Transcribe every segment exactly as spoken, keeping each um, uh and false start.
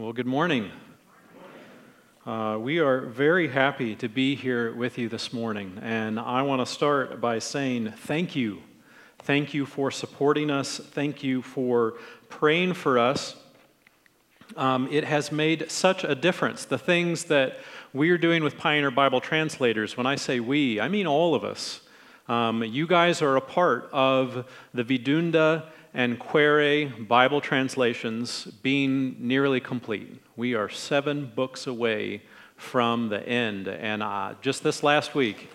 Well, good morning. Uh, we are very happy to be here with you this morning, and I want to start by saying thank you. Thank you for supporting us. Thank you for praying for us. Um, it has made such a difference. The things that we're doing with Pioneer Bible Translators, when I say we, I mean all of us. Um, you guys are a part of the Vidunda and Query Bible translations being nearly complete. We are seven books away from the end, and uh, just this last week.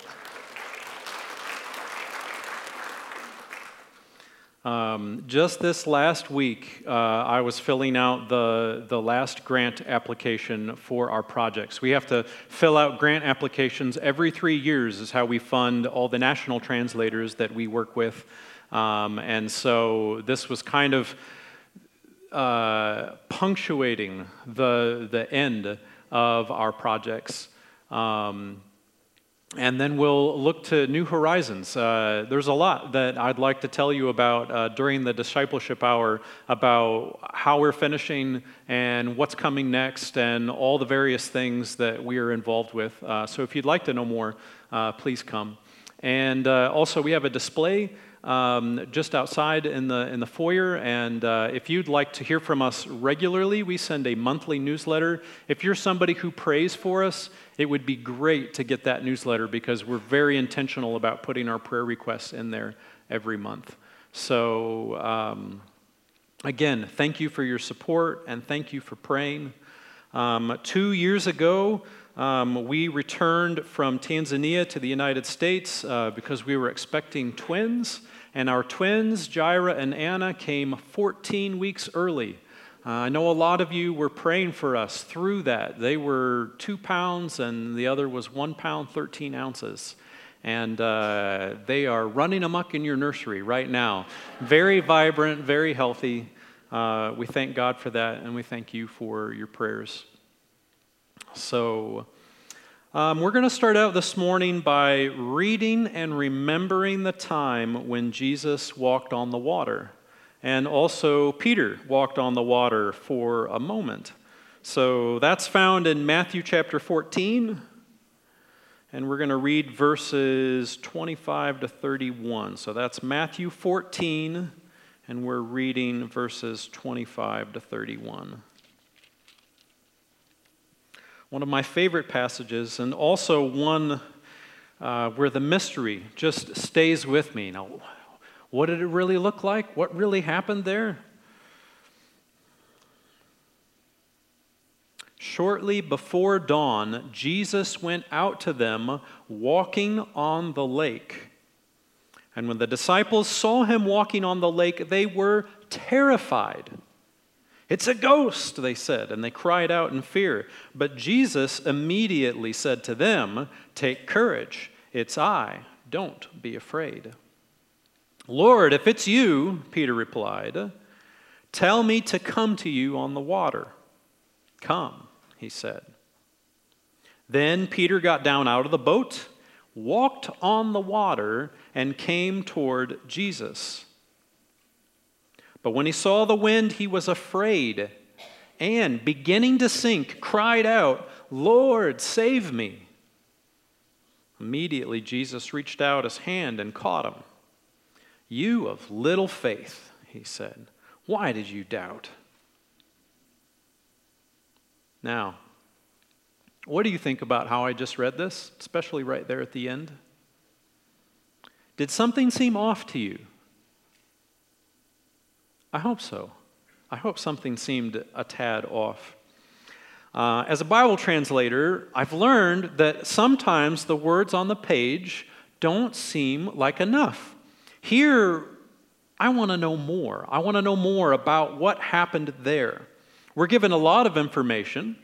Um, just this last week, uh, I was filling out the, the last grant application for our projects. We have to fill out grant applications every three years is how we fund all the national translators that we work with. Um, and so this was kind of uh, punctuating the, the end of our projects. Um, and then we'll look to New Horizons. Uh, there's a lot that I'd like to tell you about uh, during the discipleship hour about how we're finishing and what's coming next and all the various things that we are involved with. Uh, so if you'd like to know more, uh, please come. And uh, also we have a display Um, just outside in the in the foyer, and uh, if you'd like to hear from us regularly, we send a monthly newsletter. If you're somebody who prays for us, it would be great to get that newsletter because we're very intentional about putting our prayer requests in there every month. So um, again, thank you for your support and thank you for praying. Um, two years ago, Um, we returned from Tanzania to the United States uh, because we were expecting twins, and our twins, Jaira and Anna, came fourteen weeks early. Uh, I know a lot of you were praying for us through that. They were two pounds, and the other was one pound, thirteen ounces. And uh, they are running amok in your nursery right now. Very vibrant, very healthy. Uh, we thank God for that, and we thank you for your prayers. So um, we're going to start out this morning by reading and remembering the time when Jesus walked on the water. And also Peter walked on the water for a moment. So that's found in Matthew chapter fourteen. And we're going to read verses twenty-five to thirty-one. So that's Matthew fourteen, and we're reading verses twenty-five to thirty-one. One of my favorite passages, and also one uh, where the mystery just stays with me. Now, what did it really look like? What really happened there? Shortly before dawn, Jesus went out to them, walking on the lake. And when the disciples saw him walking on the lake, they were terrified. "It's a ghost," they said, and they cried out in fear. But Jesus immediately said to them, "Take courage, it's I, don't be afraid." "Lord, if it's you," Peter replied, "tell me to come to you on the water." "Come," he said. Then Peter got down out of the boat, walked on the water, and came toward Jesus. But when he saw the wind, he was afraid, and beginning to sink, cried out, "Lord, save me." Immediately Jesus reached out his hand and caught him. "You of little faith," he said, "why did you doubt?" Now, what do you think about how I just read this, especially right there at the end? Did something seem off to you? I hope so. I hope something seemed a tad off. Uh, as a Bible translator, I've learned that sometimes the words on the page don't seem like enough. Here, I want to know more. I want to know more about what happened there. We're given a lot of information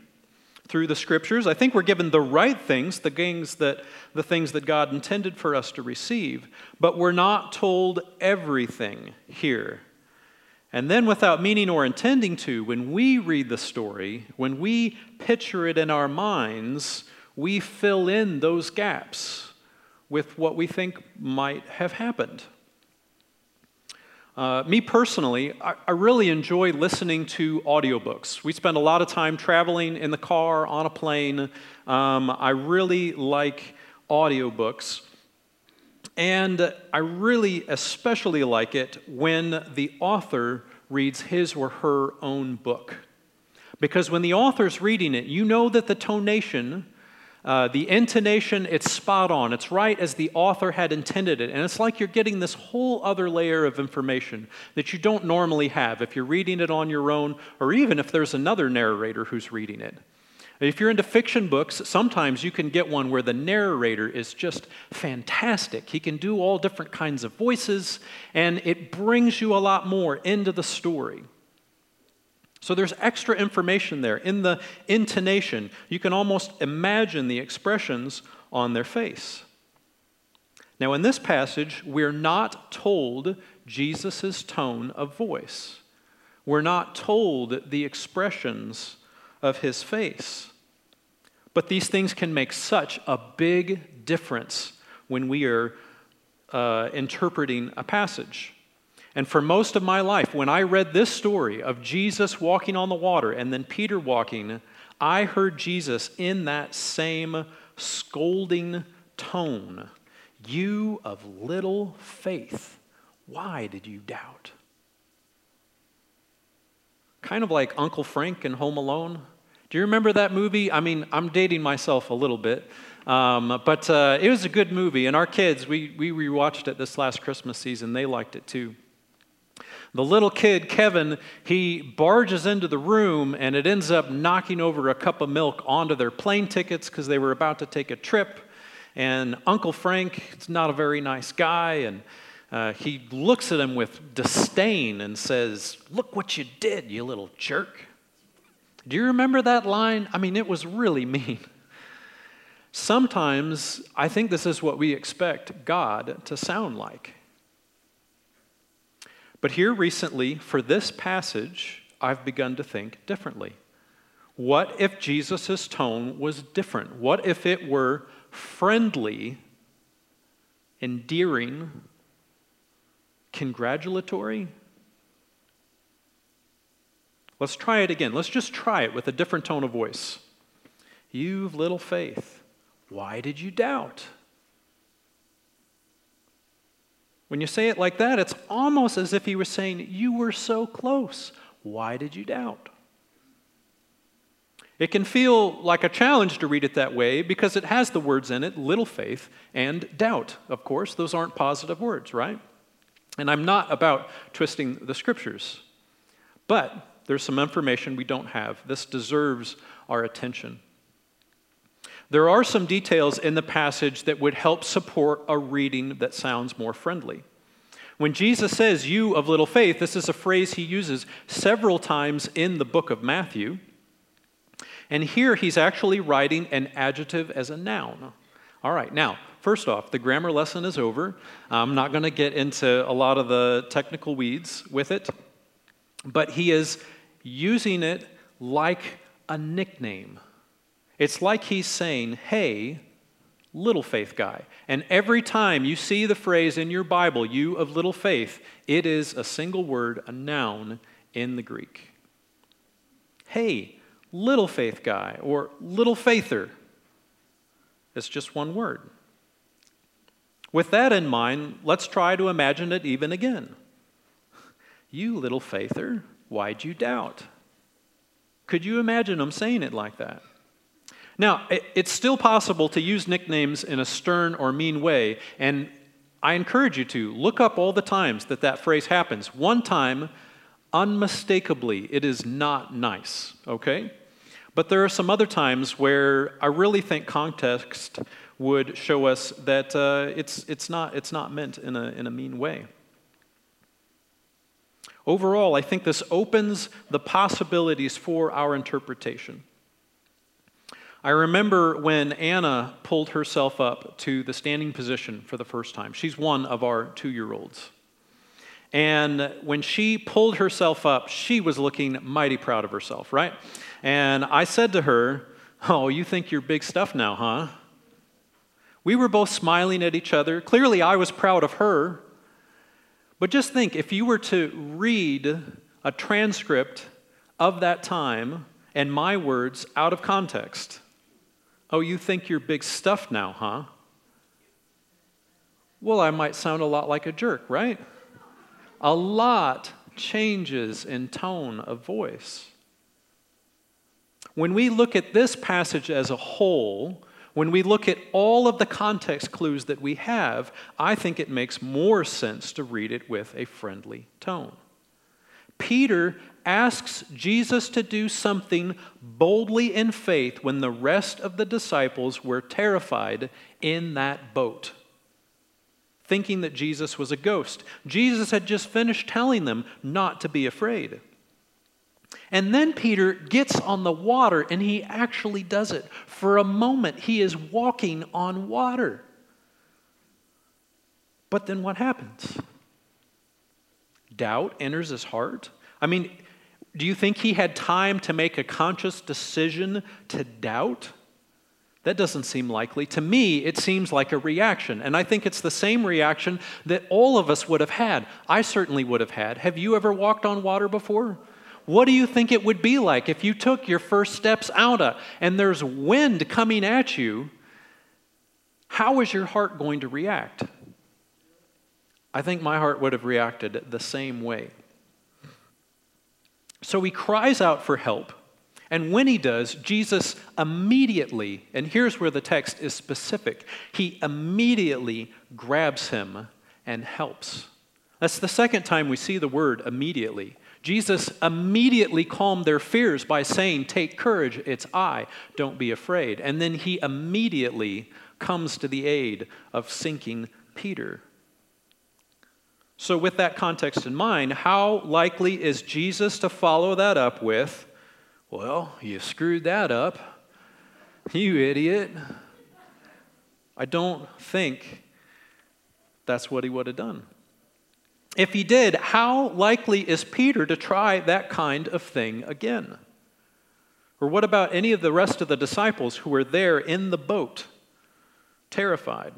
through the Scriptures. I think we're given the right things, the things that, the things that God intended for us to receive, but we're not told everything here. And then without meaning or intending to, when we read the story, when we picture it in our minds, we fill in those gaps with what we think might have happened. Uh, me personally, I, I really enjoy listening to audiobooks. We spend a lot of time traveling in the car, on a plane. Um, I really like audiobooks. And I really especially like it when the author reads his or her own book. Because when the author's reading it, you know that the tonation, uh, the intonation, it's spot on. It's right as the author had intended it. And it's like you're getting this whole other layer of information that you don't normally have if you're reading it on your own, or even if there's another narrator who's reading it. If you're into fiction books, sometimes you can get one where the narrator is just fantastic. He can do all different kinds of voices, and it brings you a lot more into the story. So there's extra information there. In the intonation, you can almost imagine the expressions on their face. Now, in this passage, we're not told Jesus' tone of voice. We're not told the expressions of his face. But these things can make such a big difference when we are uh, interpreting a passage. And for most of my life, when I read this story of Jesus walking on the water and then Peter walking, I heard Jesus in that same scolding tone. You of little faith, why did you doubt? Kind of like Uncle Frank in Home Alone. Do you remember that movie? I mean, I'm dating myself a little bit. Um, but uh, it was a good movie, and our kids, we, we rewatched it this last Christmas season. They liked it too. The little kid, Kevin, he barges into the room, and it ends up knocking over a cup of milk onto their plane tickets because they were about to take a trip. And Uncle Frank, it's not a very nice guy, and Uh, he looks at him with disdain and says, "Look what you did, you little jerk." Do you remember that line? I mean, it was really mean. Sometimes I think this is what we expect God to sound like. But here recently, for this passage, I've begun to think differently. What if Jesus' tone was different? What if it were friendly, endearing, congratulatory? Let's try it again. Let's just try it with a different tone of voice. You've little faith. Why did you doubt? When you say it like that, it's almost as if he was saying, you were so close. Why did you doubt? It can feel like a challenge to read it that way because it has the words in it, little faith and doubt. Of course, those aren't positive words, right? And I'm not about twisting the scriptures, but there's some information we don't have. This deserves our attention. There are some details in the passage that would help support a reading that sounds more friendly. When Jesus says, you of little faith, this is a phrase he uses several times in the book of Matthew. And here he's actually writing an adjective as a noun. All right, now, first off, the grammar lesson is over. I'm not going to get into a lot of the technical weeds with it, but he is using it like a nickname. It's like he's saying, hey, little faith guy. And every time you see the phrase in your Bible, you of little faith, it is a single word, a noun in the Greek. Hey, little faith guy, or little faither. It's just one word. With that in mind, let's try to imagine it even again. You little faither, why'd you doubt? Could you imagine him saying it like that? Now, it's still possible to use nicknames in a stern or mean way, and I encourage you to look up all the times that that phrase happens. One time, unmistakably, it is not nice, okay? But there are some other times where I really think context would show us that uh, it's, it's, not, it's not meant in a, in a mean way. Overall, I think this opens the possibilities for our interpretation. I remember when Anna pulled herself up to the standing position for the first time. She's one of our two-year-olds. And when she pulled herself up, she was looking mighty proud of herself, right? And I said to her, oh, you think you're big stuff now, huh? We were both smiling at each other. Clearly, I was proud of her. But just think, if you were to read a transcript of that time and my words out of context, oh, you think you're big stuff now, huh? Well, I might sound a lot like a jerk, right? A lot changes in tone of voice. When we look at this passage as a whole, when we look at all of the context clues that we have, I think it makes more sense to read it with a friendly tone. Peter asks Jesus to do something boldly in faith when the rest of the disciples were terrified in that boat, thinking that Jesus was a ghost. Jesus had just finished telling them not to be afraid. And then Peter gets on the water, and he actually does it. For a moment, he is walking on water. But then what happens? Doubt enters his heart. I mean, do you think he had time to make a conscious decision to doubt? That doesn't seem likely. To me, it seems like a reaction. And I think it's the same reaction that all of us would have had. I certainly would have had. Have you ever walked on water before? What do you think it would be like if you took your first steps out and there's wind coming at you? How is your heart going to react? I think my heart would have reacted the same way. So he cries out for help. And when he does, Jesus immediately, and here's where the text is specific, he immediately grabs him and helps. That's the second time we see the word immediately. Jesus immediately calmed their fears by saying, "Take courage, it's I, don't be afraid." And then he immediately comes to the aid of sinking Peter. So with that context in mind, how likely is Jesus to follow that up with, "Well, you screwed that up, you idiot"? I don't think that's what he would have done. If he did, how likely is Peter to try that kind of thing again? Or what about any of the rest of the disciples who were there in the boat, terrified?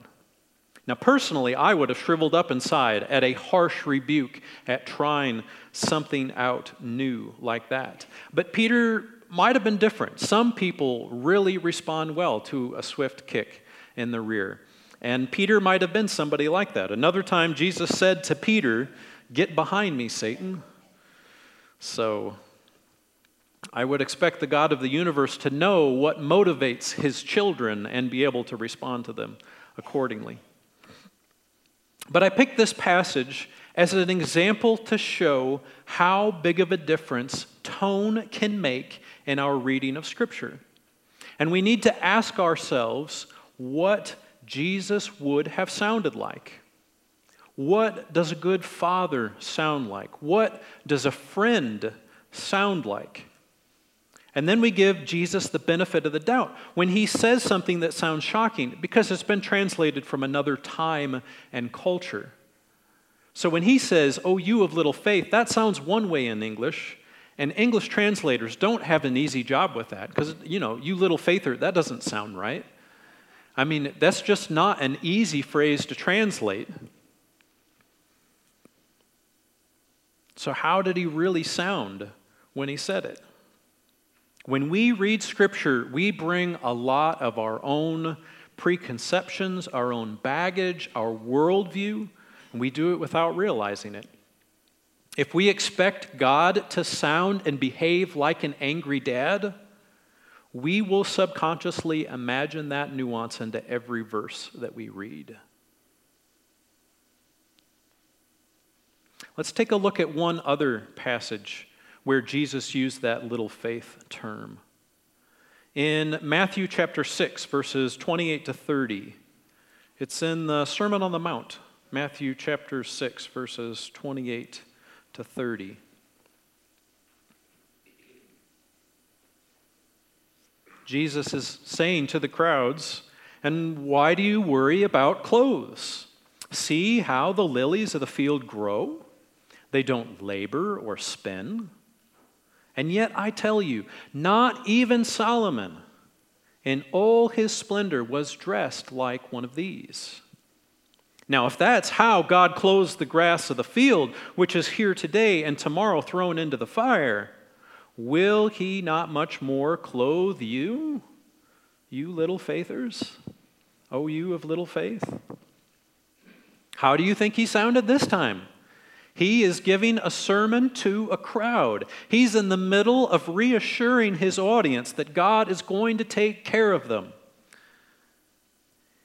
Now, personally, I would have shriveled up inside at a harsh rebuke at trying something out new like that. But Peter might have been different. Some people really respond well to a swift kick in the rear. And Peter might have been somebody like that. Another time, Jesus said to Peter, "Get behind me, Satan." So I would expect the God of the universe to know what motivates his children and be able to respond to them accordingly. But I picked this passage as an example to show how big of a difference tone can make in our reading of Scripture. And we need to ask ourselves, what Jesus would have sounded like? What does a good father sound like? What does a friend sound like? And then we give Jesus the benefit of the doubt when he says something that sounds shocking, because it's been translated from another time and culture. So when he says, "Oh, you of little faith," that sounds one way in English, and English translators don't have an easy job with that, because, you know, "you little faither," that doesn't sound right. I mean, that's just not an easy phrase to translate. So how did he really sound when he said it? When we read Scripture, we bring a lot of our own preconceptions, our own baggage, our worldview, and we do it without realizing it. If we expect God to sound and behave like an angry dad, we will subconsciously imagine that nuance into every verse that we read. Let's take a look at one other passage where Jesus used that little faith term. In Matthew chapter six, verses twenty-eight to thirty, it's in the Sermon on the Mount, Matthew chapter six, verses twenty-eight to thirty. Jesus is saying to the crowds, "And why do you worry about clothes? See how the lilies of the field grow? They don't labor or spin. And yet I tell you, not even Solomon in all his splendor was dressed like one of these. Now, if that's how God clothes the grass of the field, which is here today and tomorrow thrown into the fire, will he not much more clothe you, you little faithers? O you of little faith? How do you think he sounded this time? He is giving a sermon to a crowd. He's in the middle of reassuring his audience that God is going to take care of them.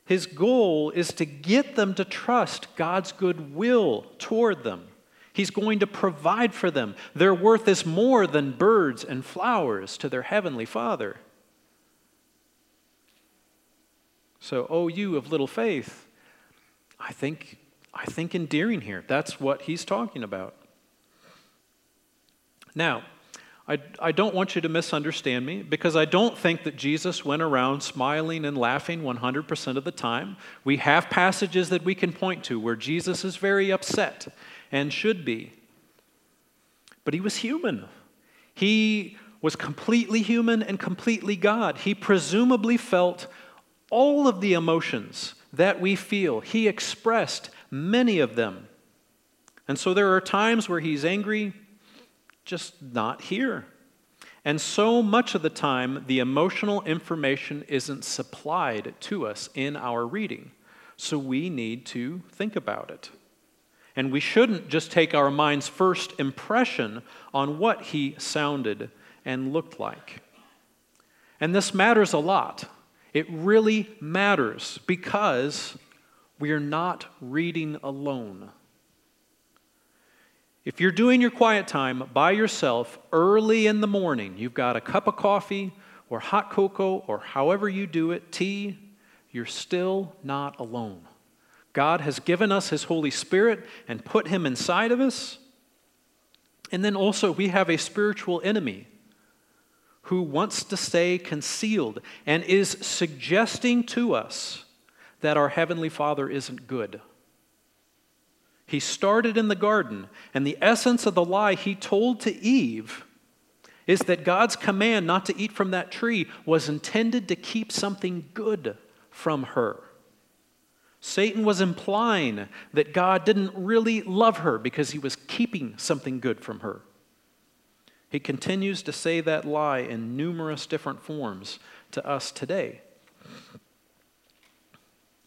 His goal is to get them to trust God's goodwill toward them. He's going to provide for them. Their worth is more than birds and flowers to their heavenly Father. So, O you of little faith, I think... I think endearing here. That's what he's talking about. Now, I, I don't want you to misunderstand me, because I don't think that Jesus went around smiling and laughing one hundred percent of the time. We have passages that we can point to where Jesus is very upset and should be. But he was human. He was completely human and completely God. He presumably felt all of the emotions that we feel. He expressed many of them. And so there are times where he's angry, just not here. And so much of the time, the emotional information isn't supplied to us in our reading. So we need to think about it. And we shouldn't just take our mind's first impression on what he sounded and looked like. And this matters a lot. It really matters, because we are not reading alone. If you're doing your quiet time by yourself early in the morning, you've got a cup of coffee or hot cocoa or however you do it, tea, you're still not alone. God has given us his Holy Spirit and put him inside of us. And then also we have a spiritual enemy who wants to stay concealed and is suggesting to us that our Heavenly Father isn't good. He started in the garden, and the essence of the lie he told to Eve is that God's command not to eat from that tree was intended to keep something good from her. Satan was implying that God didn't really love her because he was keeping something good from her. He continues to say that lie in numerous different forms to us today.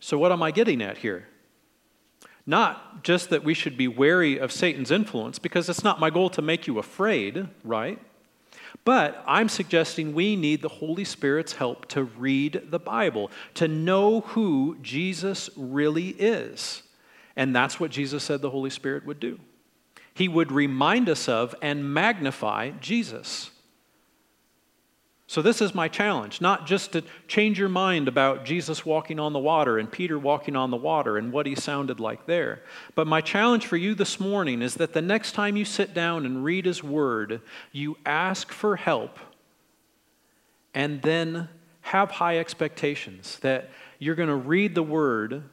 So what am I getting at here? Not just that we should be wary of Satan's influence, because it's not my goal to make you afraid, right? But I'm suggesting we need the Holy Spirit's help to read the Bible, to know who Jesus really is. And that's what Jesus said the Holy Spirit would do. He would remind us of and magnify Jesus. So this is my challenge, not just to change your mind about Jesus walking on the water and Peter walking on the water and what he sounded like there. But my challenge for you this morning is that the next time you sit down and read his word, you ask for help and then have high expectations that you're going to read the word,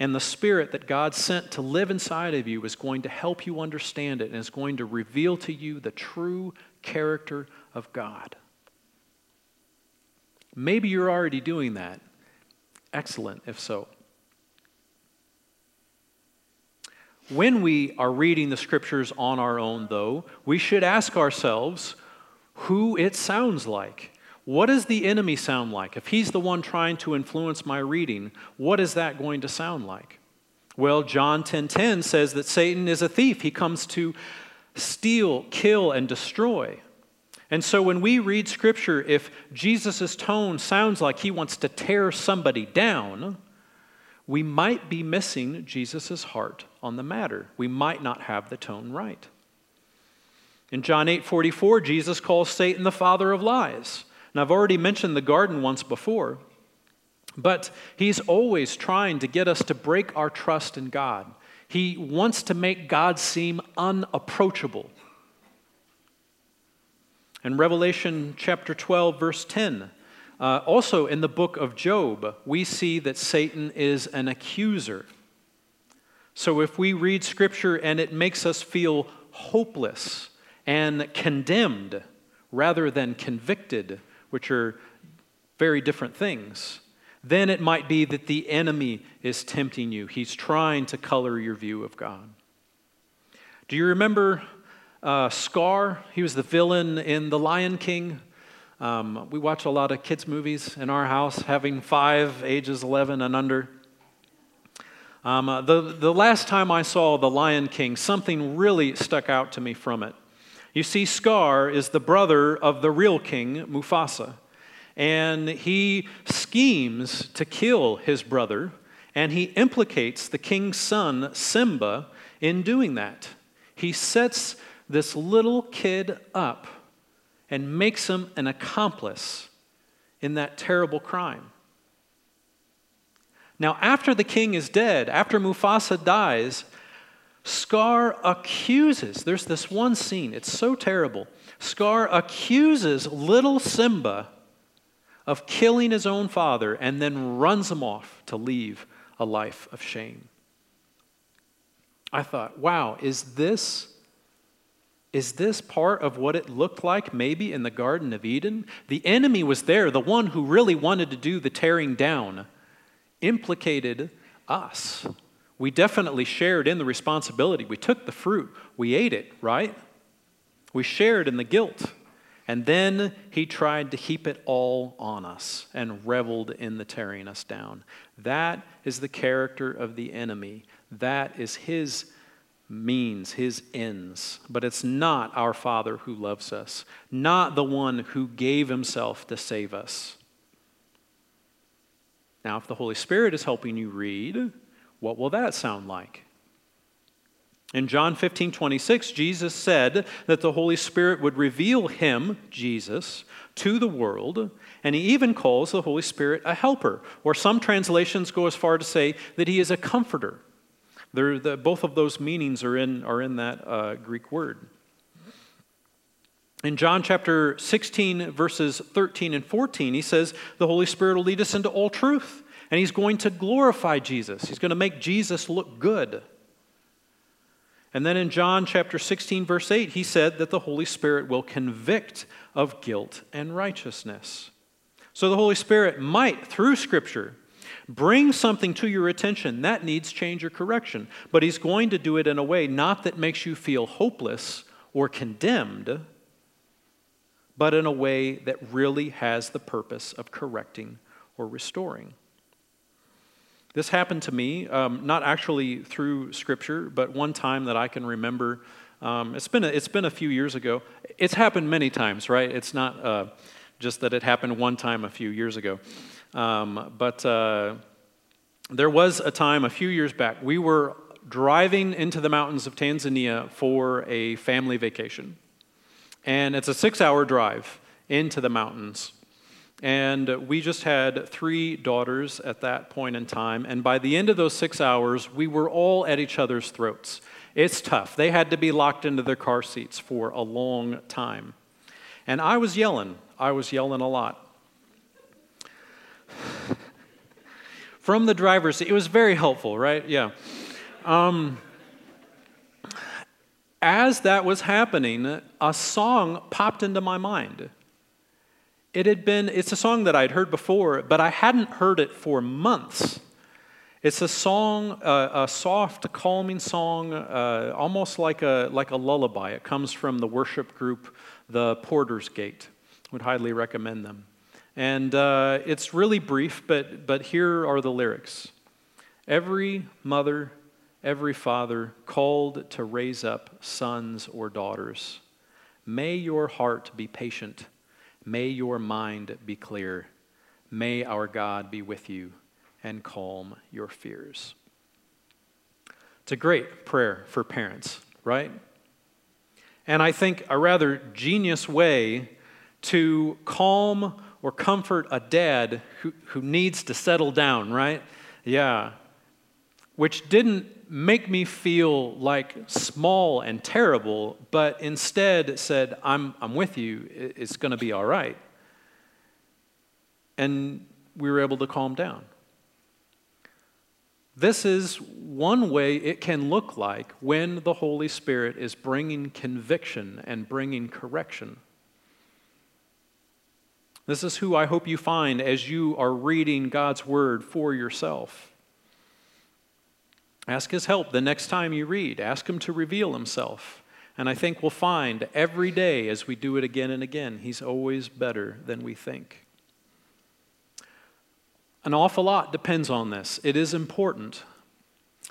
and the Spirit that God sent to live inside of you is going to help you understand it and is going to reveal to you the true character of God. Maybe you're already doing that. Excellent, if so. When we are reading the Scriptures on our own, though, we should ask ourselves who it sounds like. What does the enemy sound like? If he's the one trying to influence my reading, what is that going to sound like? Well, John ten ten says that Satan is a thief. He comes to steal, kill, and destroy. And so when we read Scripture, if Jesus' tone sounds like he wants to tear somebody down, we might be missing Jesus' heart on the matter. We might not have the tone right. In John eight forty-four, Jesus calls Satan the father of lies. And I've already mentioned the garden once before, but he's always trying to get us to break our trust in God. He wants to make God seem unapproachable. In Revelation chapter twelve, verse ten, uh, also in the book of Job, we see that Satan is an accuser. So if we read Scripture and it makes us feel hopeless and condemned rather than convicted, which are very different things, Then it might be that the enemy is tempting you. He's trying to color your view of God. Do you remember uh, Scar? He was the villain in The Lion King. Um, we watch a lot of kids' movies in our house, having five, ages eleven and under. Um, uh, the, the last time I saw The Lion King, something really stuck out to me from it. You see, Scar is the brother of the real king, Mufasa. And he schemes to kill his brother, and he implicates the king's son, Simba, in doing that. He sets this little kid up and makes him an accomplice in that terrible crime. Now, after the king is dead, after Mufasa dies, Scar accuses, there's this one scene, it's so terrible. Scar accuses little Simba of killing his own father, and then runs him off to leave a life of shame. I thought, wow, is this, is this part of what it looked like maybe in the Garden of Eden? The enemy was there, the one who really wanted to do the tearing down, implicated us. We definitely shared in the responsibility. We took the fruit, we ate it, right? We shared in the guilt. And then he tried to heap it all on us and reveled in the tearing us down. That is the character of the enemy. That is his means, his ends. But it's not our Father who loves us, not the one who gave himself to save us. Now, if the Holy Spirit is helping you read, what will that sound like? In John fifteen twenty-six, Jesus said that the Holy Spirit would reveal him, Jesus, to the world, and he even calls the Holy Spirit a helper, or some translations go as far to say that he is a comforter. They're the, both of those meanings are in, are in that uh, Greek word. In John chapter sixteen, verses thirteen and fourteen, he says, the Holy Spirit will lead us into all truth, and he's going to glorify Jesus. He's going to make Jesus look good. And then in John chapter sixteen, verse eight, he said that the Holy Spirit will convict of guilt and righteousness. So the Holy Spirit might, through Scripture, bring something to your attention that needs change or correction. But he's going to do it in a way not that makes you feel hopeless or condemned, but in a way that really has the purpose of correcting or restoring. This happened to me, um, not actually through Scripture, but one time that I can remember. Um, it's been a, it's been a few years ago. It's happened many times, right? It's not uh, just that it happened one time a few years ago. Um, but uh, there was a time a few years back. We were driving into the mountains of Tanzania for a family vacation. And it's a six-hour drive into the mountains. And we just had three daughters at that point in time. And by the end of those six hours, we were all at each other's throats. It's tough. They had to be locked into their car seats for a long time. And I was yelling. I was yelling a lot. From the driver's seat. It was very helpful, right? Yeah. Um, as that was happening, a song popped into my mind. It had been, it's a song that I'd heard before, but I hadn't heard it for months. It's a song, uh, a soft, calming song, uh, almost like a, like a lullaby. It comes from the worship group, the Porter's Gate. Would highly recommend them. And uh, it's really brief, but, but here are the lyrics. Every mother, every father called to raise up sons or daughters. May your heart be patient. May your mind be clear. May our God be with you and calm your fears. It's a great prayer for parents, right? And I think a rather genius way to calm or comfort a dad who, who needs to settle down, right? Yeah. Which didn't make me feel like small and terrible, but instead said, I'm, I'm with you, it's going to be all right. And we were able to calm down. This is one way it can look like when the Holy Spirit is bringing conviction and bringing correction. This is who I hope you find as you are reading God's Word for yourself. Ask His help the next time you read. Ask Him to reveal Himself. And I think we'll find every day as we do it again and again, He's always better than we think. An awful lot depends on this. It is important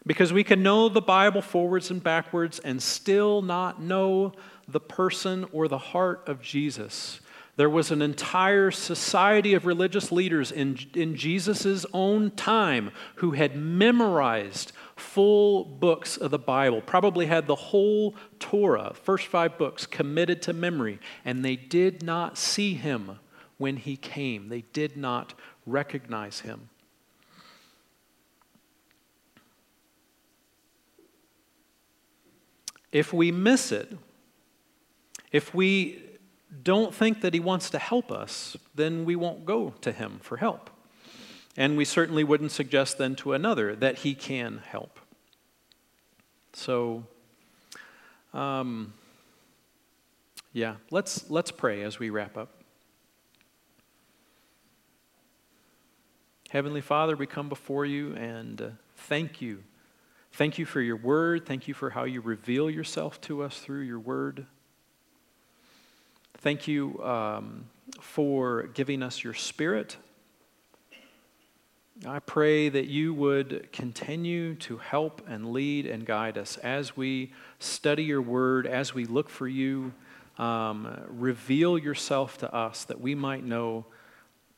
because we can know the Bible forwards and backwards and still not know the person or the heart of Jesus. There was an entire society of religious leaders in, in Jesus' own time who had memorized full books of the Bible, probably had the whole Torah, first five books, committed to memory, and they did not see Him when He came. They did not recognize Him. If we miss it, if we don't think that He wants to help us, then we won't go to Him for help. And we certainly wouldn't suggest then to another that He can help. So, um, yeah, let's, let's pray as we wrap up. Heavenly Father, we come before You and uh, thank You. Thank You for Your Word. Thank You for how You reveal Yourself to us through Your Word. Thank You um, for giving us Your Spirit. I pray that You would continue to help and lead and guide us as we study Your Word, as we look for You, um, reveal Yourself to us that we might know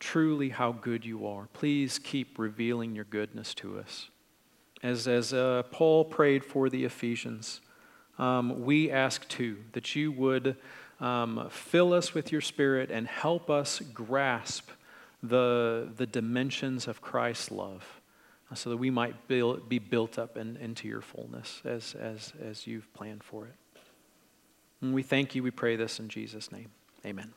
truly how good You are. Please keep revealing Your goodness to us. As, as uh, Paul prayed for the Ephesians, um, we ask too that You would Um, fill us with Your Spirit and help us grasp the, the dimensions of Christ's love so that we might build, be built up in, into Your fullness as, as, as You've planned for it. And we thank You. We pray this in Jesus' name. Amen.